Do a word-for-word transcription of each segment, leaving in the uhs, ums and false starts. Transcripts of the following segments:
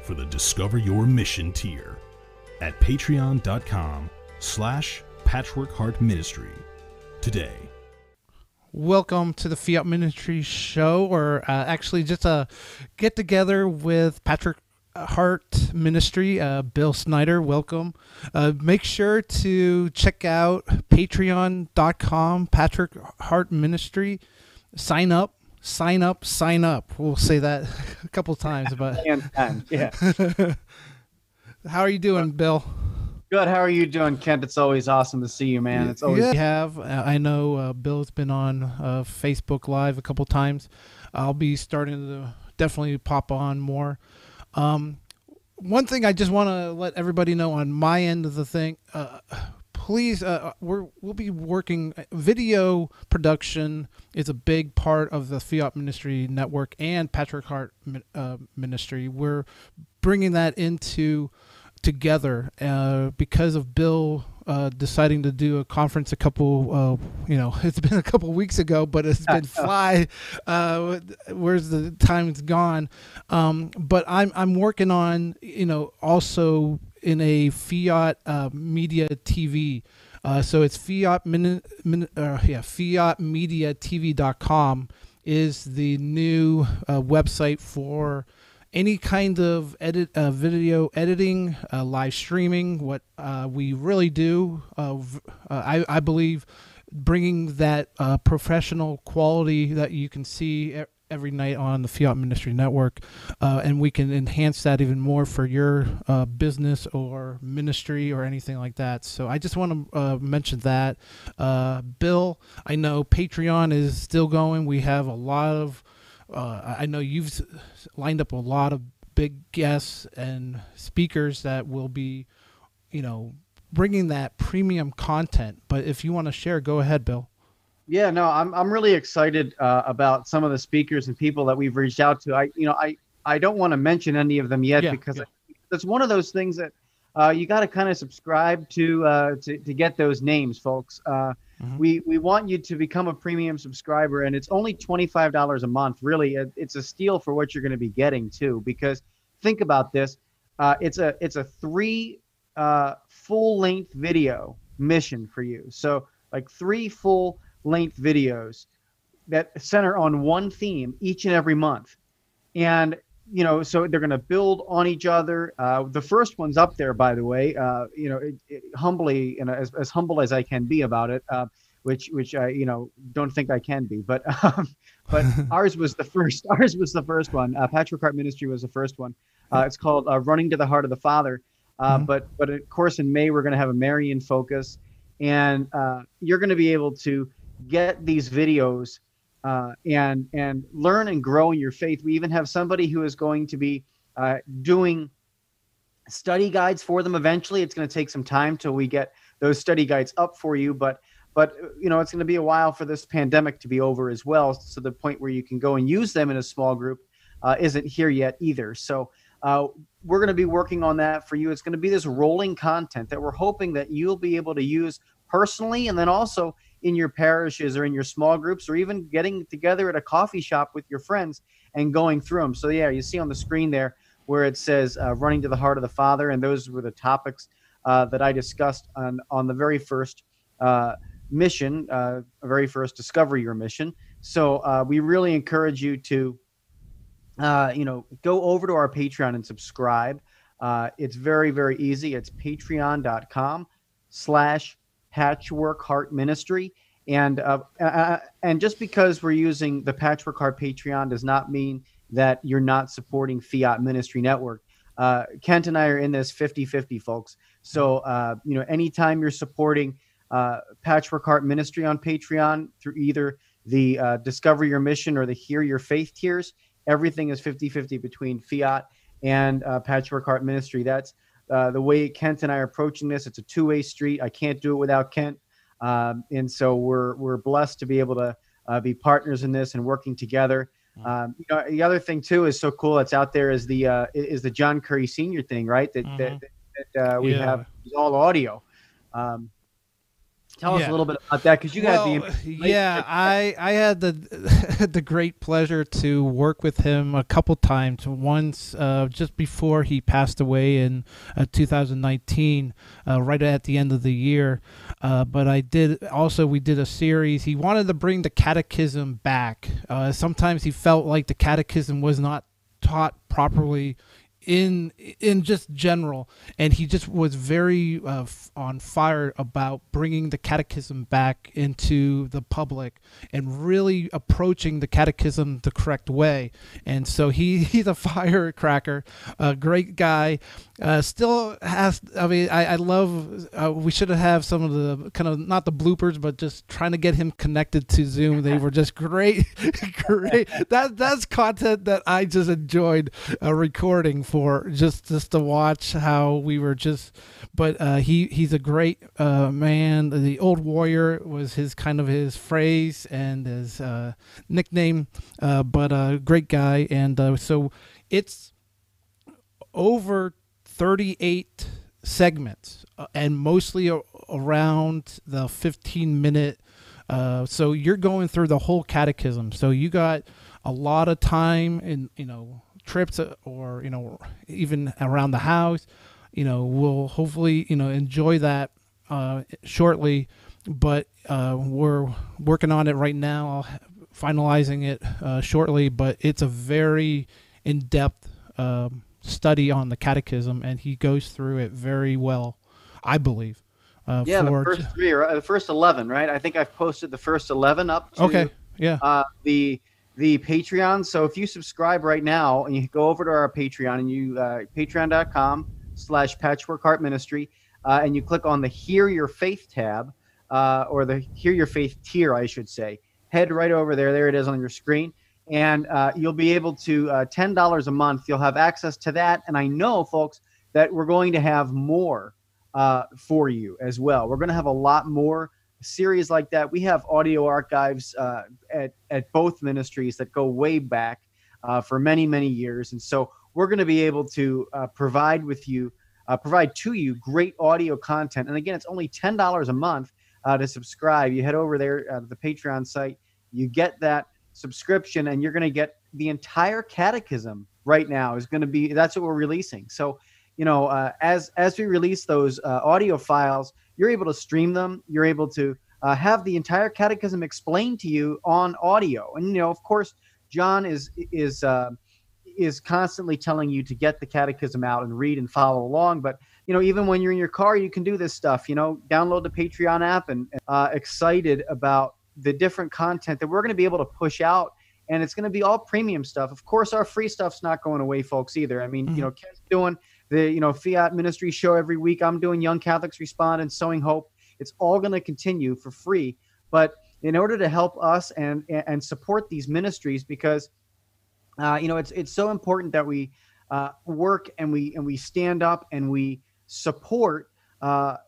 for the Discover Your Mission tier at patreon.com slash Patchwork Heart Ministry today. Welcome to the Fiat Ministry Show, or uh, actually just a get-together with Patrick Hart Ministry, uh, Bill Snyder. Welcome. Uh, make sure to check out patreon dot com, Patrick Hart Ministry. Sign up. Sign up, sign up. We'll say that a couple times. But yeah. How are you doing, Bill? Good. How are you doing, Kent? It's always awesome to see you, man. It's always. Yeah. We have. I know uh, Bill's been on uh, Facebook Live a couple times. I'll be starting to definitely pop on more. Um, one thing I just want to let everybody know on my end of the thing. Uh, Please, uh, we're, we'll be working. Video production is a big part of the Fiat Ministry Network and Patrick Hart uh, Ministry. We're bringing that into together uh, because of Bill uh, deciding to do a conference a couple, uh, you know, it's been a couple weeks ago, but it's been fly. Uh, where's the time's gone? Um, but I'm I'm working on, you know, also in a Fiat uh, Media T V. Uh, so it's Fiat Min, Min, uh, yeah, fiat media t v dot com is the new uh, website for any kind of edit, uh, video editing, uh, live streaming. What uh, we really do, uh, I, I believe, bringing that uh, professional quality that you can see every night on the Fiat Ministry Network, uh, and we can enhance that even more for your uh, business or ministry or anything like that. So I just want to uh, mention that. Uh, Bill, I know Patreon is still going. We have a lot of, uh, I know you've lined up a lot of big guests and speakers that will be, you know, bringing that premium content. But if you want to share, go ahead, Bill. Yeah, no, I'm I'm really excited uh, about some of the speakers and people that we've reached out to. I, you know, I, I don't want to mention any of them yet, yeah, because yeah. I, that's one of those things that uh, you got to kind of subscribe to, uh, to to get those names, folks. Uh, mm-hmm. We we want you to become a premium subscriber, and it's only twenty-five dollars a month. Really, it, it's a steal for what you're going to be getting too. Because think about this, uh, it's a it's a three uh, full length video mission for you. So like three full length videos that center on one theme each and every month. And, you know, so they're going to build on each other. Uh, the first one's up there, by the way, uh, you know, it, it, humbly, and as, as humble as I can be about it, uh, which, which I, you know, don't think I can be, but, um, but ours was the first, ours was the first one. Uh, Patrick Hart Ministry was the first one. Uh, it's called uh, Running to the Heart of the Father. Uh, mm-hmm. But, but of course in May, we're going to have a Marian focus, and uh, you're going to be able to get these videos uh, and and learn and grow in your faith. We even have somebody who is going to be uh, doing study guides for them. Eventually, it's going to take some time till we get those study guides up for you. But but you know, it's going to be a while for this pandemic to be over as well. So the point where you can go and use them in a small group uh, isn't here yet either. So uh, we're going to be working on that for you. It's going to be this rolling content that we're hoping that you'll be able to use personally, and then also in your parishes or in your small groups, or even getting together at a coffee shop with your friends and going through them. So yeah, you see on the screen there where it says uh, Running to the Heart of the Father. And those were the topics uh, that I discussed on, on the very first uh, mission, uh, very first Discover Your Mission. So uh, we really encourage you to, uh, you know, go over to our Patreon and subscribe. Uh, it's very, very easy. It's patreon.com slash Patchwork Heart Ministry, and uh, uh, and just because we're using the Patchwork Heart Patreon does not mean that you're not supporting Fiat Ministry Network. Uh, Kent and I are in this fifty fifty, folks. So uh, you know, anytime you're supporting uh, Patchwork Heart Ministry on Patreon through either the uh, Discover Your Mission or the Hear Your Faith tiers, everything is fifty fifty between Fiat and uh, Patchwork Heart Ministry. That's uh, the way Kent and I are approaching this. It's a two-way street. I can't do it without Kent. Um, and so we're, we're blessed to be able to uh, be partners in this and working together. Um, you know, the other thing too is so cool that's out there is the uh, is the John Curry Senior thing, right? That mm-hmm. that, that uh, we yeah. have is all audio. Um, tell yeah. us a little bit about that, because you well, had the yeah I I had the the great pleasure to work with him a couple times. Once uh, just before he passed away in uh, two thousand nineteen, uh, right at the end of the year. Uh, but I did also, we did a series. He wanted to bring the catechism back. Uh, sometimes he felt like the catechism was not taught properly in in just general, and he just was very uh, f on fire about bringing the catechism back into the public and really approaching the catechism the correct way. And so he he's a firecracker, a great guy. Uh, still has, I mean, I, I love, uh, we should have some of the kind of, not the bloopers, but just trying to get him connected to Zoom. They were just great, great. That, that's content that I just enjoyed uh, recording for, just, just to watch how we were just, but uh, he, he's a great uh, man. The old warrior was his kind of his phrase and his uh, nickname, uh, but a great guy. And uh, so it's over thirty-eight segments, uh, and mostly a around the fifteen minute. Uh, so you're going through the whole catechism. So you got a lot of time in, you know, trips or, you know, even around the house. You know, we'll hopefully, you know, enjoy that uh, shortly, but uh, we're working on it right now, finalizing it uh, shortly, but it's a very in-depth um study on the catechism, and he goes through it very well, I believe. Uh, yeah, for the first three, or the first eleven, right? I think I've posted the first eleven up to okay. yeah. uh, the the Patreon. So if you subscribe right now and you go over to our Patreon, and you uh, patreon dot com slash patchwork heart ministry, uh, and you click on the Hear Your Faith tab, uh, or the Hear Your Faith tier, I should say. Head right over there. There it is on your screen. And uh, you'll be able to, uh, ten dollars a month, you'll have access to that. And I know, folks, that we're going to have more uh, for you as well. We're going to have a lot more series like that. We have audio archives uh, at, at both ministries that go way back uh, for many, many years. And so we're going to be able to uh, provide with you, uh, provide to you great audio content. And again, it's only ten dollars a month uh, to subscribe. You head over there uh, to the Patreon site, you get that subscription, and you're going to get the entire catechism right now. Is going to be, that's what we're releasing. So, you know, uh, as, as we release those uh, audio files, you're able to stream them. You're able to uh, have the entire catechism explained to you on audio. And, you know, of course, John is, is, uh, is constantly telling you to get the catechism out and read and follow along. But, you know, even when you're in your car, you can do this stuff, you know, download the Patreon app, and uh, excited about the different content that we're going to be able to push out. And it's going to be all premium stuff. Of course, our free stuff's not going away, folks, either. I mean, mm-hmm. you know, Ken's doing the, you know, Fiat Ministry show every week. I'm doing Young Catholics Respond and Sowing Hope. It's all going to continue for free. But in order to help us and, and support these ministries, because, uh, you know, it's, it's so important that we uh, work and we, and we stand up and we support, uh,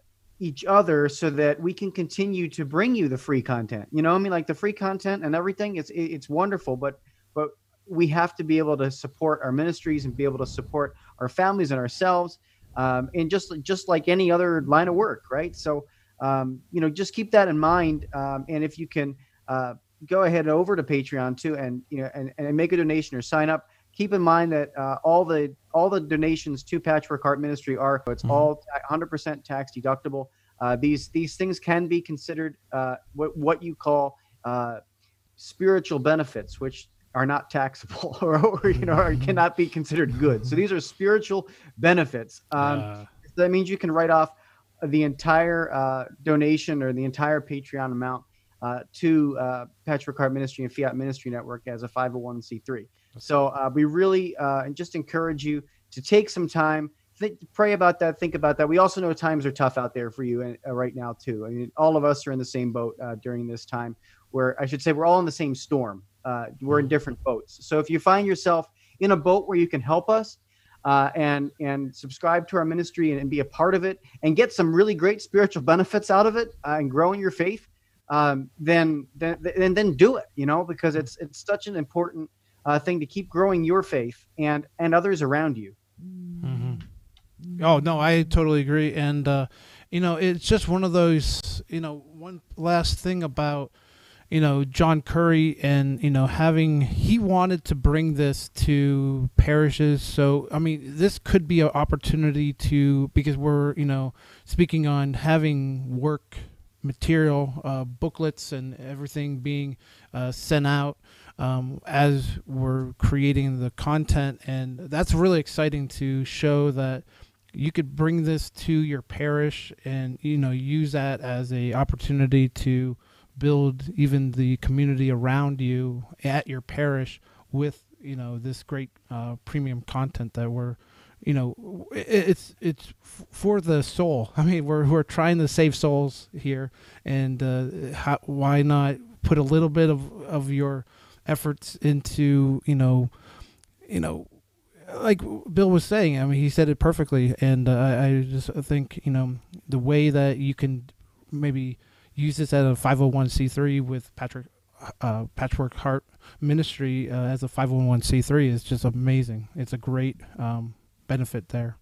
each other, so that we can continue to bring you the free content. You know, I mean, like the free content and everything, it's, it's wonderful, but, but we have to be able to support our ministries and be able to support our families and ourselves. Um, and just, just like any other line of work. Right. So, um, you know, just keep that in mind. Um, and if you can, uh, go ahead over to Patreon too, and, you know, and, and make a donation or sign up, keep in mind that, uh, all the, all the donations to Patchwork Heart Ministry are, it's mm-hmm. all one hundred percent tax deductible. Uh, these, these things can be considered, uh, what, what you call, uh, spiritual benefits, which are not taxable or, or you know, or cannot be considered good. So these are spiritual benefits. Um, uh, so that means you can write off the entire, uh, donation or the entire Patreon amount, uh, to, uh, Patchwork Heart Ministry and Fiat Ministry Network as a five oh one c three. So uh, we really uh, just encourage you to take some time, think, pray about that, think about that. We also know times are tough out there for you and, uh, right now, too. I mean, all of us are in the same boat uh, during this time, where I should say we're all in the same storm. Uh, we're in different boats. So if you find yourself in a boat where you can help us, uh, and, and subscribe to our ministry and, and be a part of it and get some really great spiritual benefits out of it uh, and grow in your faith, um, then, then, then, then do it, you know, because it's, it's such an important uh, thing to keep growing your faith and, and others around you. Mm-hmm. Oh, no, I totally agree. And, uh, you know, it's just one of those, you know, one last thing about, you know, John Curry and, you know, having, he wanted to bring this to parishes. So, I mean, this could be an opportunity to, because we're, you know, speaking on having work material, uh, booklets and everything being uh, sent out um, as we're creating the content. And that's really exciting to show that you could bring this to your parish and, you know, use that as a opportunity to build even the community around you at your parish with, you know, this great uh, premium content that we're, you know, it's it's for the soul. I mean, we're we're trying to save souls here, and uh, how, why not put a little bit of of your efforts into, you know, you know, like Bill was saying. I mean, he said it perfectly, and uh, I, I just think, you know, the way that you can maybe use this as a five oh one c three with Patrick, uh, Patchwork Heart Ministry uh, as a five oh one c three is just amazing. It's a great um, benefit there.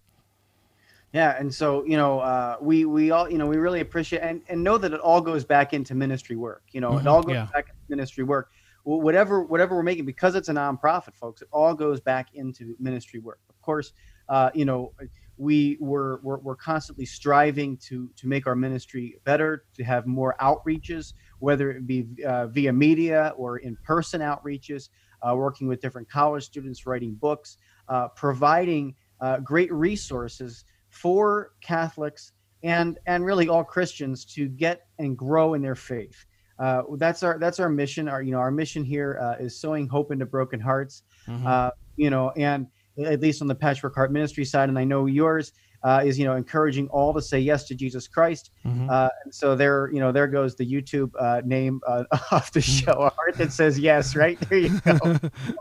Yeah, and so, you know, uh, we we all, you know, we really appreciate and, and know that it all goes back into ministry work. You know, mm-hmm. it all goes yeah. back into ministry work. Whatever whatever we're making, because it's a nonprofit, folks, it all goes back into ministry work. Of course, uh, you know. We were, we're, we're constantly striving to, to make our ministry better, to have more outreaches, whether it be uh, via media or in-person outreaches, uh, working with different college students, writing books, uh, providing uh, great resources for Catholics and, and really all Christians to get and grow in their faith. Uh, that's our that's our mission. Our, you know, our mission here uh, is sowing hope into broken hearts, mm-hmm. uh, you know, and at least on the Patchwork Heart Ministry side, and I know yours uh, is, you know, encouraging all to say yes to Jesus Christ. Mm-hmm. Uh, and so there, you know, there goes the YouTube uh, name uh, of the show, A Heart That Says Yes, right? There you go.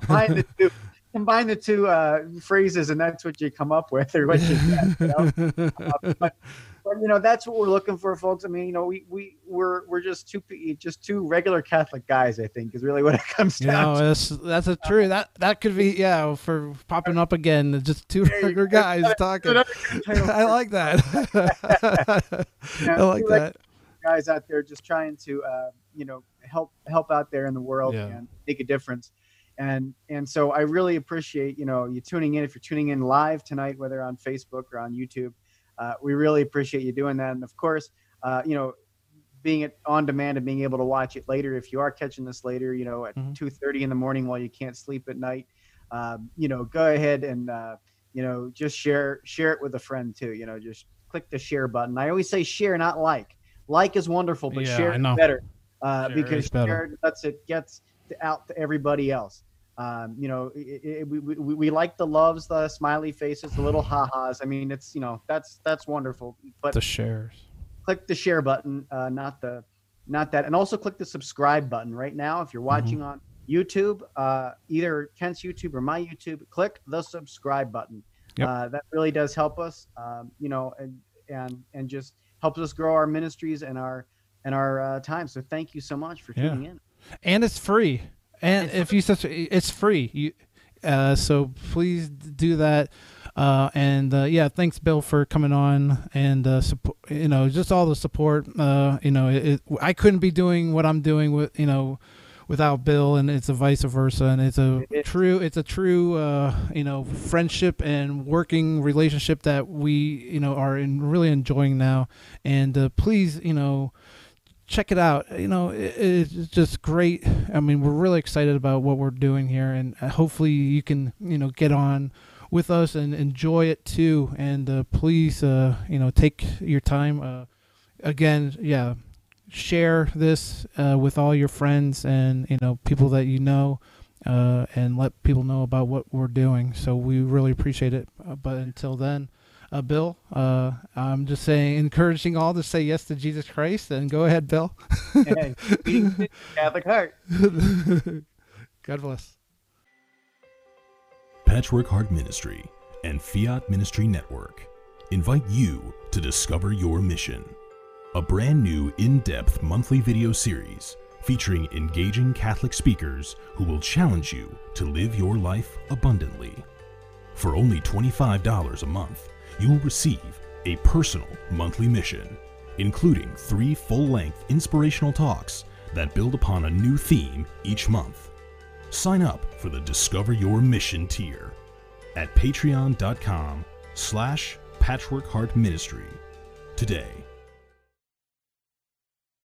Combine the two, combine the two uh, phrases, and that's what you come up with, or what you get, you know? uh, but, but, you know, that's what we're looking for, folks. I mean, you know, we we we're we're just two just two regular Catholic guys, I think, is really what it comes you down know, to. That's that's a true. That that could be yeah for popping up again. Just two regular guys another, talking. Another I like that. you know, I like that. Guys out there just trying to uh, you know help help out there in the world yeah. and make a difference. And and so I really appreciate you know you tuning in. If you're tuning in live tonight, whether on Facebook or on YouTube. Uh, we really appreciate you doing that. And of course, uh, you know, being it on demand and being able to watch it later. If you are catching this later, you know, at mm-hmm. two thirty in the morning while you can't sleep at night, um, you know, go ahead and, uh, you know, just share, share it with a friend too. You know, just click the share button. I always say share, not like. Like is wonderful, but yeah, share is better uh, share because is better. Share lets it gets out to everybody else. Um, you know, it, it, we, we, we like the loves, the smiley faces, the little ha-has. I mean, it's, you know, that's, that's wonderful, but the shares, click the share button, uh, not the, not that. And also click the subscribe button right now. If you're watching mm-hmm. on YouTube, uh, either Kent's YouTube or my YouTube, click the subscribe button. Yep. Uh, that really does help us, um, you know, and, and, and just helps us grow our ministries and our, and our, uh, time. So thank you so much for tuning yeah. in. And it's free. And if you such it's free, you uh so please do that, uh and uh yeah thanks Bill for coming on and uh support, you know just all the support. uh you know it, it, I couldn't be doing what I'm doing with you know without Bill, and it's a vice versa, and it's a true it's a true uh you know friendship and working relationship that we you know are in really enjoying now. And uh, please you know check it out. You know, it, it's just great. I mean, we're really excited about what we're doing here, and hopefully you can, you know, get on with us and enjoy it too. And uh, please, uh, you know, take your time. Uh, again, yeah, share this uh, with all your friends and, you know, people that you know, uh, and let people know about what we're doing. So we really appreciate it. Uh, but until then, Uh, Bill, uh, I'm just saying, encouraging all to say yes to Jesus Christ. And go ahead, Bill. And Catholic Heart. God bless. Patchwork Heart Ministry, and Fiat Ministry Network invite you to discover your mission, a brand new in-depth monthly video series featuring engaging Catholic speakers who will challenge you to live your life abundantly. For only twenty-five dollars a month, you will receive a personal monthly mission, including three full-length inspirational talks that build upon a new theme each month. Sign up for the Discover Your Mission tier at patreon dot com slash Patchwork Heart Ministry today.